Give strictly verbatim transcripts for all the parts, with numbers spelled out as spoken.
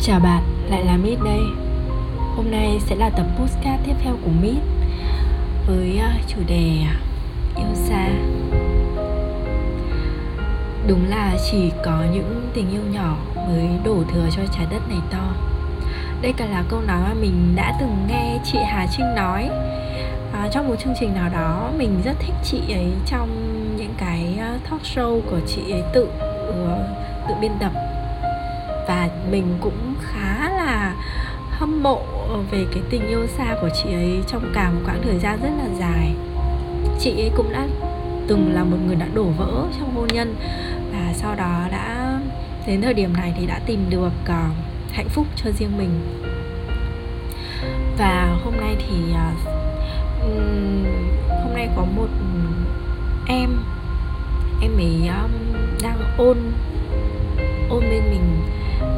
Chào bạn, lại là Mít đây. Hôm nay sẽ là tập podcast tiếp theo của Mít với chủ đề yêu xa. Đúng là chỉ có những tình yêu nhỏ mới đổ thừa cho trái đất này to. Đây cả là câu nói mà mình đã từng nghe chị Hà Trinh nói à, trong một chương trình nào đó. Mình rất thích chị ấy trong những cái talk show của chị ấy tự, tự biên tập. Và mình cũng khá là hâm mộ về cái tình yêu xa của chị ấy trong cả một quãng thời gian rất là dài. Chị ấy cũng đã từng là một người đã đổ vỡ trong hôn nhân, và sau đó đã đến thời điểm này thì đã tìm được uh, hạnh phúc cho riêng mình. Và hôm nay thì uh, hôm nay có một em em ấy um, đang ôn ôn bên mình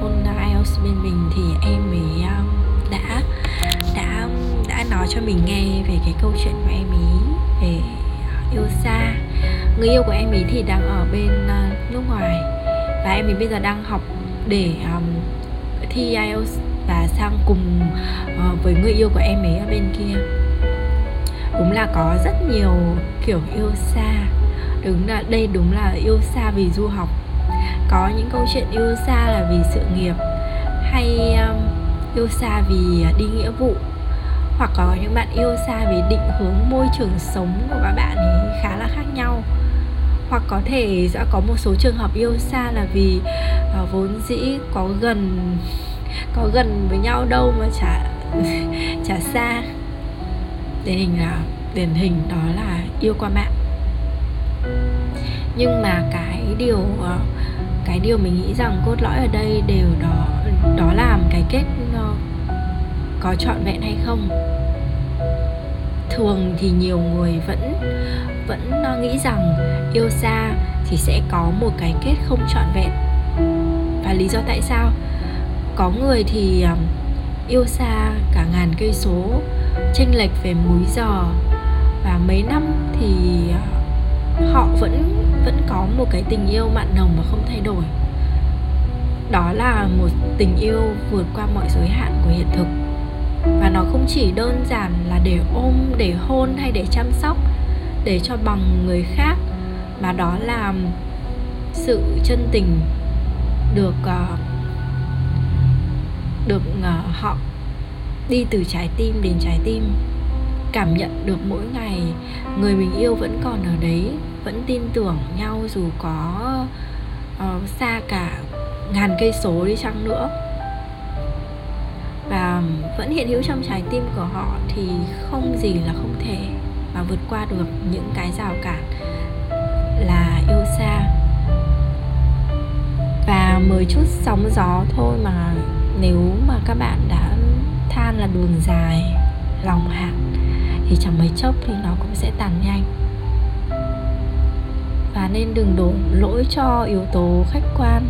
ôn ai eo bên mình, thì em ấy um, đã đã đã nói cho mình nghe về cái câu chuyện của em ấy về yêu xa. Người yêu của em ấy thì đang ở bên uh, nước ngoài, và em ấy bây giờ đang học để um, thi ai eo và sang cùng uh, với người yêu của em ấy ở bên kia. Đúng là có rất nhiều kiểu yêu xa. Đúng là đây đúng là yêu xa vì du học. Có những câu chuyện yêu xa là vì sự nghiệp, hay um, yêu xa vì đi nghĩa vụ, hoặc có những bạn yêu xa vì định hướng môi trường sống của các bạn ấy khá là khác nhau. Hoặc có thể sẽ có một số trường hợp yêu xa là vì uh, vốn dĩ có gần có gần với nhau đâu mà chả chả xa. Điển hình là điển hình đó là yêu qua mạng. Nhưng mà cái điều uh, cái điều mình nghĩ rằng cốt lõi ở đây đều đó đó là cái kết uh, có trọn vẹn hay không. Thường thì nhiều người vẫn vẫn nghĩ rằng yêu xa thì sẽ có một cái kết không trọn vẹn. Và lý do tại sao? Có người thì yêu xa cả ngàn cây số, chênh lệch về múi giờ, và mấy năm thì họ vẫn vẫn có một cái tình yêu mặn nồng mà không thay đổi. Đó là một tình yêu vượt qua mọi giới hạn của hiện thực. Và nó không chỉ đơn giản là để ôm, để hôn hay để chăm sóc, để cho bằng người khác, mà đó là sự chân tình được được họ đi từ trái tim đến trái tim. Cảm nhận được mỗi ngày người mình yêu vẫn còn ở đấy, vẫn tin tưởng nhau dù có xa cả ngàn cây số đi chăng nữa, và vẫn hiện hữu trong trái tim của họ, thì không gì là không thể mà vượt qua được những cái rào cản là yêu xa. Và mới chút sóng gió thôi mà nếu mà các bạn đã than là đường dài lòng hạt thì chẳng mấy chốc thì nó cũng sẽ tàn nhanh. Và nên đừng đổ lỗi cho yếu tố khách quan.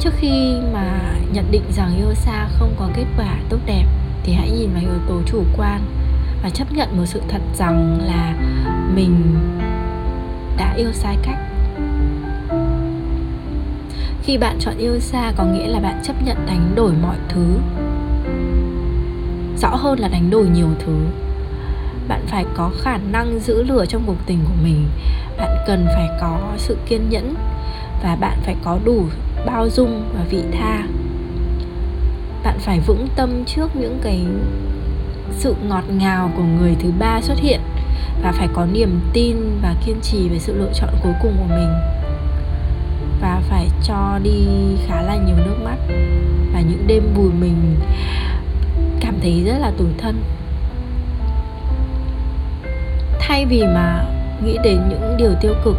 Trước khi mà nhận định rằng yêu xa không có kết quả tốt đẹp thì hãy nhìn vào yếu tố chủ quan và chấp nhận một sự thật rằng là mình đã yêu sai cách. Khi bạn chọn yêu xa có nghĩa là bạn chấp nhận đánh đổi mọi thứ. Rõ hơn là đánh đổi nhiều thứ. Bạn phải có khả năng giữ lửa trong cuộc tình của mình. Bạn cần phải có sự kiên nhẫn, và bạn phải có đủ bao dung và vị tha. Bạn phải vững tâm trước những cái sự ngọt ngào của người thứ ba xuất hiện, và phải có niềm tin và kiên trì về sự lựa chọn cuối cùng của mình, và phải cho đi khá là nhiều nước mắt và những đêm bùi mình cảm thấy rất là tủi thân. Thay vì mà nghĩ đến những điều tiêu cực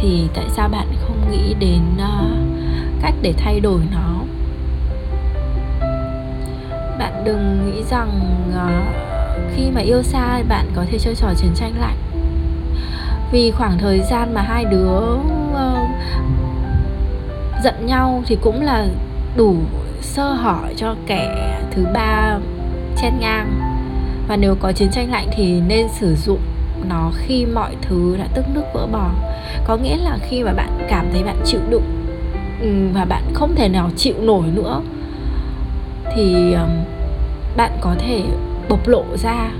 thì tại sao bạn không nghĩ đến uh, cách để thay đổi nó? Bạn đừng nghĩ rằng uh, khi mà yêu xa bạn có thể chơi trò chiến tranh lạnh, vì khoảng thời gian mà hai đứa uh, giận nhau thì cũng là đủ sơ hở cho kẻ thứ ba chen ngang. Và nếu có chiến tranh lạnh thì nên sử dụng nó khi mọi thứ đã tức nước vỡ bò. Có nghĩa là khi mà bạn cảm thấy bạn chịu đựng và bạn không thể nào chịu nổi nữa, thì bạn có thể bộc lộ ra.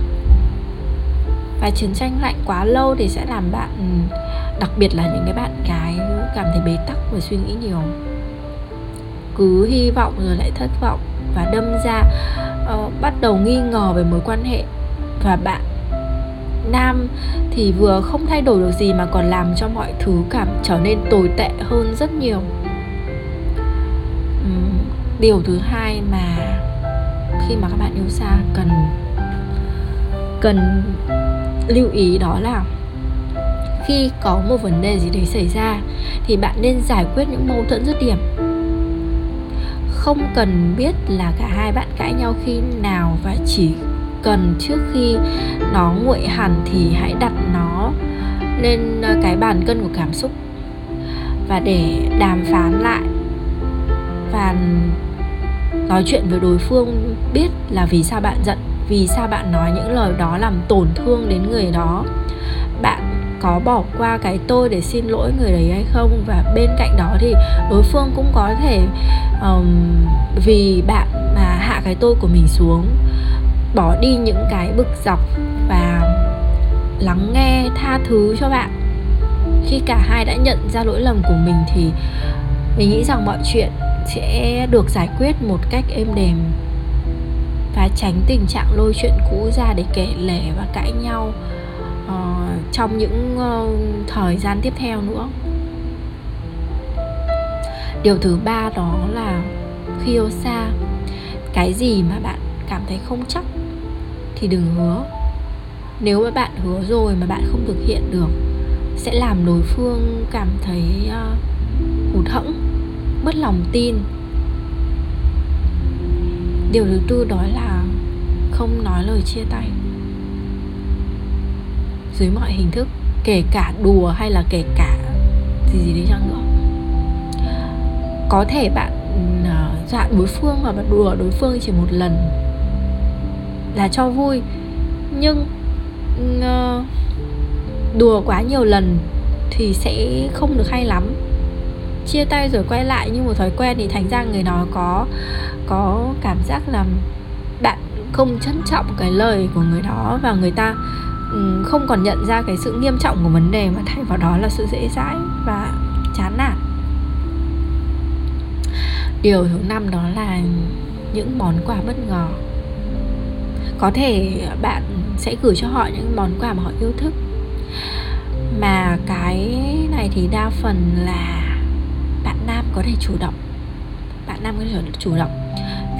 Và chiến tranh lạnh quá lâu thì sẽ làm bạn, đặc biệt là những cái bạn gái, cảm thấy bế tắc và suy nghĩ nhiều, cứ hy vọng rồi lại thất vọng và đâm ra uh, bắt đầu nghi ngờ về mối quan hệ. Và bạn nam thì vừa không thay đổi được gì mà còn làm cho mọi thứ cảm trở nên tồi tệ hơn rất nhiều. uhm, Điều thứ hai mà khi mà các bạn yêu xa cần cần lưu ý đó là khi có một vấn đề gì đấy xảy ra thì bạn nên giải quyết những mâu thuẫn dứt điểm. Không cần biết là cả hai bạn cãi nhau khi nào, và chỉ cần trước khi nó nguội hẳn thì hãy đặt nó lên cái bàn cân của cảm xúc và để đàm phán lại và nói chuyện với đối phương biết là vì sao bạn giận, vì sao bạn nói những lời đó làm tổn thương đến người đó, bạn có bỏ qua cái tôi để xin lỗi người đấy hay không. Và bên cạnh đó thì đối phương cũng có thể um, vì bạn mà hạ cái tôi của mình xuống, bỏ đi những cái bực dọc và lắng nghe, tha thứ cho bạn. Khi cả hai đã nhận ra lỗi lầm của mình thì mình nghĩ rằng mọi chuyện sẽ được giải quyết một cách êm đềm, và tránh tình trạng lôi chuyện cũ ra để kể lể và cãi nhau uh, trong những uh, thời gian tiếp theo nữa. Điều thứ ba đó là khi yêu xa, cái gì mà bạn cảm thấy không chắc thì đừng hứa. Nếu mà bạn hứa rồi mà bạn không thực hiện được sẽ làm đối phương cảm thấy uh, hụt hẫng, mất lòng tin. Điều thứ tư đó là không nói lời chia tay dưới mọi hình thức, kể cả đùa hay là kể cả gì gì đấy chăng nữa. Có thể bạn dọa đối phương và bạn đùa đối phương chỉ một lần là cho vui, nhưng đùa quá nhiều lần thì sẽ không được hay lắm. Chia tay rồi quay lại như một thói quen thì thành ra người đó có có cảm giác là bạn không trân trọng cái lời của người đó, và người ta không còn nhận ra cái sự nghiêm trọng của vấn đề mà thay vào đó là sự dễ dãi và chán nản. Điều thứ năm đó là những món quà bất ngờ. Có thể bạn sẽ gửi cho họ những món quà mà họ yêu thích, mà cái này thì đa phần là bạn nam có thể chủ động. Bạn nam có thể chủ động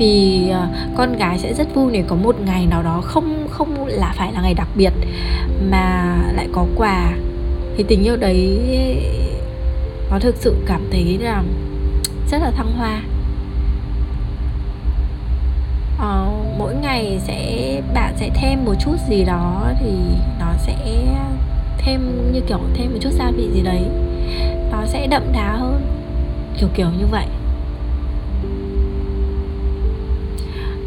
vì con gái sẽ rất vui nếu có một ngày nào đó không không là phải là ngày đặc biệt mà lại có quà, thì tình yêu đấy nó thực sự cảm thấy là rất là thăng hoa. Ờ, mỗi ngày sẽ bạn sẽ thêm một chút gì đó thì nó sẽ thêm như kiểu thêm một chút gia vị gì đấy, nó sẽ đậm đà hơn, kiểu kiểu như vậy.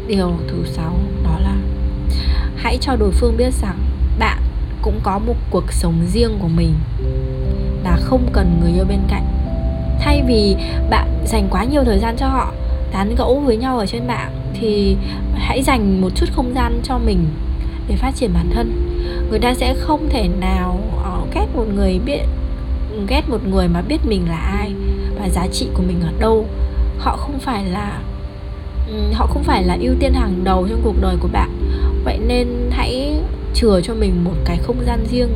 Điều thứ sáu đó là hãy cho đối phương biết rằng bạn cũng có một cuộc sống riêng của mình, là không cần người yêu bên cạnh. Thay vì bạn dành quá nhiều thời gian cho họ, tán gẫu với nhau ở trên mạng, thì hãy dành một chút không gian cho mình để phát triển bản thân. Người ta sẽ không thể nào ghét một người biết ghét một người mà biết mình là ai và giá trị của mình ở đâu. Họ không phải là Họ không phải là ưu tiên hàng đầu trong cuộc đời của bạn. Vậy nên hãy chừa cho mình một cái không gian riêng.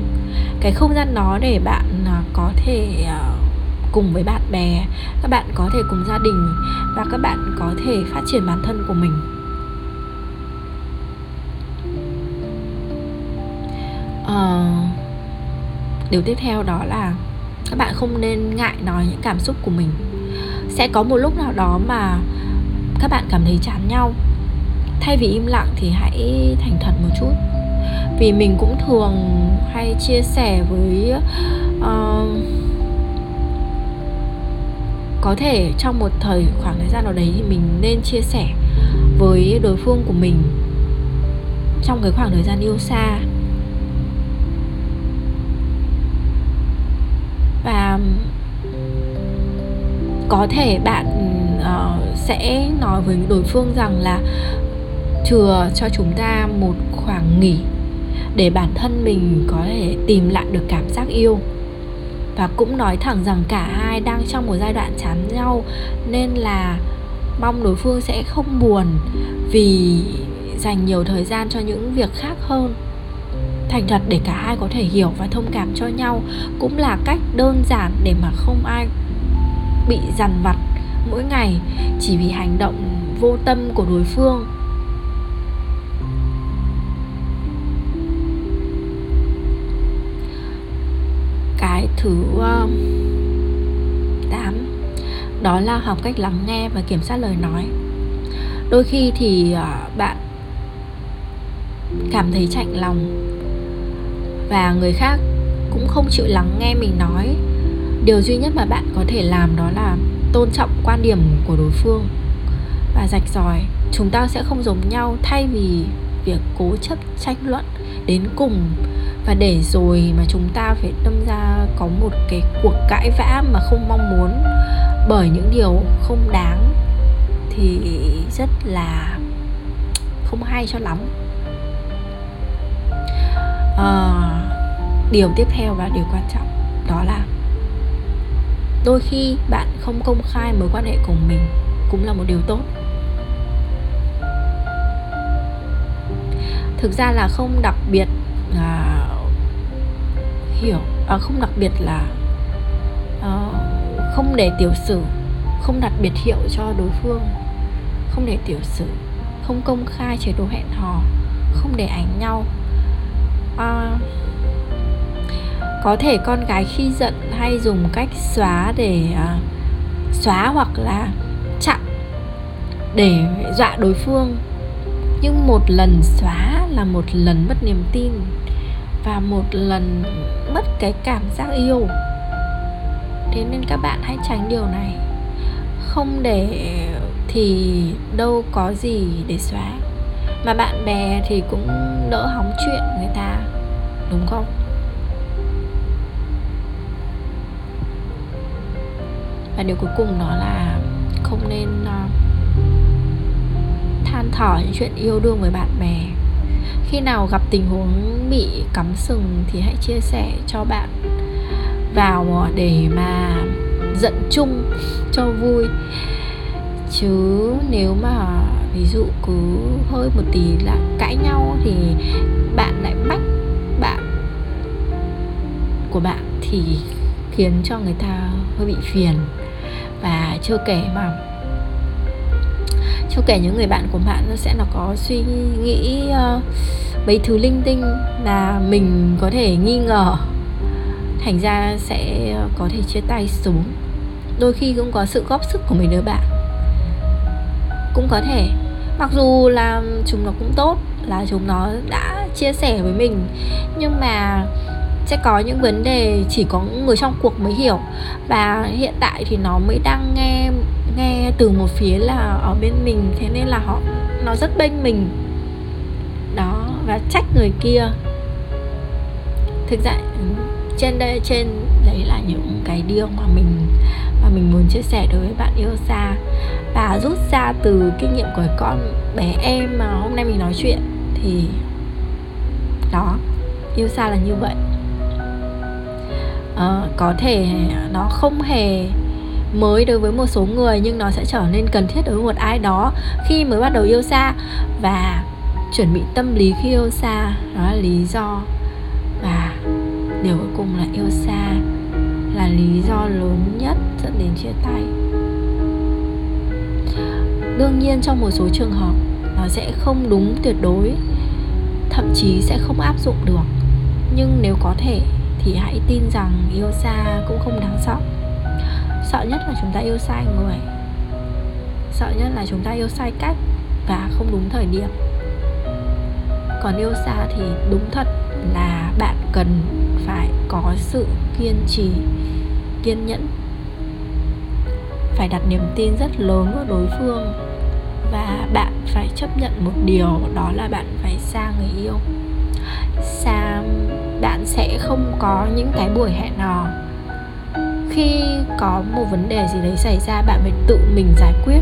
Cái không gian đó để bạn có thể cùng với bạn bè, các bạn có thể cùng gia đình, và các bạn có thể phát triển bản thân của mình. à, Điều tiếp theo đó là các bạn không nên ngại nói những cảm xúc của mình. Sẽ có một lúc nào đó mà các bạn cảm thấy chán nhau, thay vì im lặng thì hãy thành thật một chút. Vì mình cũng thường hay chia sẻ với uh, có thể trong một thời khoảng thời gian nào đấy thì mình nên chia sẻ với đối phương của mình trong cái khoảng thời gian yêu xa. Và có thể bạn uh, sẽ nói với đối phương rằng là chừa cho chúng ta một khoảng nghỉ để bản thân mình có thể tìm lại được cảm giác yêu. Và cũng nói thẳng rằng cả hai đang trong một giai đoạn chán nhau, nên là mong đối phương sẽ không buồn vì dành nhiều thời gian cho những việc khác hơn. Thành thật để cả hai có thể hiểu và thông cảm cho nhau cũng là cách đơn giản để mà không ai bị dằn vặt mỗi ngày chỉ vì hành động vô tâm của đối phương. Cái thứ tám, đó là học cách lắng nghe và kiểm soát lời nói. Đôi khi thì bạn cảm thấy chạnh lòng và người khác cũng không chịu lắng nghe mình nói. Điều duy nhất mà bạn có thể làm đó là tôn trọng quan điểm của đối phương và rạch ròi. Chúng ta sẽ không giống nhau, thay vì việc cố chấp tranh luận đến cùng và để rồi mà chúng ta phải đâm ra có một cái cuộc cãi vã mà không mong muốn bởi những điều không đáng, thì rất là không hay cho lắm. À, điều tiếp theo và điều quan trọng đó là đôi khi bạn không công khai mối quan hệ của mình cũng là một điều tốt. Thực ra là không đặc biệt à, hiểu à, không đặc biệt là à, không để tiểu sử, không đặt biệt hiệu cho đối phương, không để tiểu sử, không công khai chế độ hẹn hò, không để ảnh nhau. À, có thể con gái khi giận hay dùng cách xóa để à, xóa hoặc là chặn để dọa đối phương, nhưng một lần xóa là một lần mất niềm tin và một lần mất cái cảm giác yêu. Thế nên các bạn hãy tránh điều này. Không để thì đâu có gì để xóa, mà bạn bè thì cũng đỡ hóng chuyện người ta, đúng không? Và điều cuối cùng đó là không nên than thở những chuyện yêu đương với bạn bè. Khi nào gặp tình huống bị cắm sừng thì hãy chia sẻ cho bạn vào để mà giận chung cho vui. Chứ nếu mà ví dụ cứ hơi một tí là cãi nhau thì bạn lại bách bạn của bạn thì khiến cho người ta hơi bị phiền. Và chưa kể mà Chưa kể những người bạn của bạn nó sẽ nó có suy nghĩ uh, mấy thứ linh tinh mà mình có thể nghi ngờ, thành ra sẽ có thể chia tay sớm. Đôi khi cũng có sự góp sức của mấy đứa bạn, cũng có thể mặc dù là chúng nó cũng tốt, là chúng nó đã chia sẻ với mình, nhưng mà sẽ có những vấn đề chỉ có người trong cuộc mới hiểu. Và hiện tại thì nó mới đang nghe nghe từ một phía là ở bên mình, thế nên là họ nó rất bênh mình đó và trách người kia. Thực ra trên đây trên đấy là những cái điều mà mình mà mình muốn chia sẻ đối với bạn yêu xa và rút ra từ kinh nghiệm của con bé em mà hôm nay mình nói chuyện. Thì đó, yêu xa là như vậy. À, có thể nó không hề mới đối với một số người, nhưng nó sẽ trở nên cần thiết đối với một ai đó khi mới bắt đầu yêu xa. Và chuẩn bị tâm lý khi yêu xa, đó là lý do. Và điều cuối cùng là yêu xa là lý do lớn nhất dẫn đến chia tay. Đương nhiên trong một số trường hợp nó sẽ không đúng tuyệt đối, thậm chí sẽ không áp dụng được. Nhưng nếu có thể thì hãy tin rằng yêu xa cũng không đáng sợ. Sợ nhất là chúng ta yêu sai người, sợ nhất là chúng ta yêu sai cách và không đúng thời điểm. Còn yêu xa thì đúng thật là bạn cần phải có sự kiên trì, kiên nhẫn, phải đặt niềm tin rất lớn vào đối phương. Và bạn phải chấp nhận một điều, đó là bạn phải xa người yêu. Xa, bạn sẽ không có những cái buổi hẹn hò. Khi có một vấn đề gì đấy xảy ra, bạn phải tự mình giải quyết.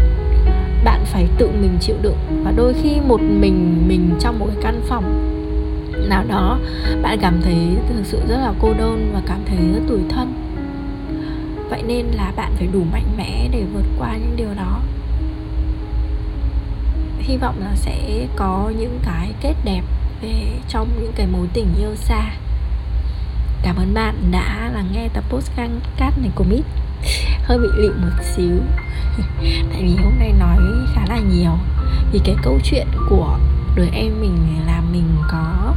bạn phải tự mình chịu đựng. Và đôi khi một mình mình trong một cái căn phòng nào đó, bạn cảm thấy thực sự rất là cô đơn và cảm thấy rất tủi thân. Vậy nên là bạn phải đủ mạnh mẽ để vượt qua những điều đó. Hy vọng là sẽ có những cái kết đẹp về trong những cái mối tình yêu xa. Cảm ơn bạn đã lắng nghe tập podcast này của Mít. Hơi bị lịu một xíu tại vì hôm nay nói khá là nhiều. Vì cái câu chuyện của đứa em mình là mình có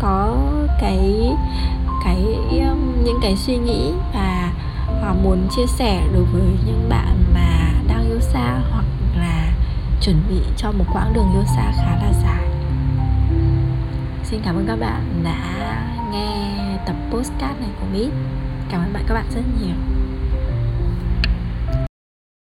có cái cái những cái suy nghĩ và, và muốn chia sẻ đối với những bạn mà đang yêu xa hoặc là chuẩn bị cho một quãng đường yêu xa khá là dài. Xin cảm ơn các bạn đã nghe tập podcast này của Mít. Cảm ơn bạn các bạn rất nhiều.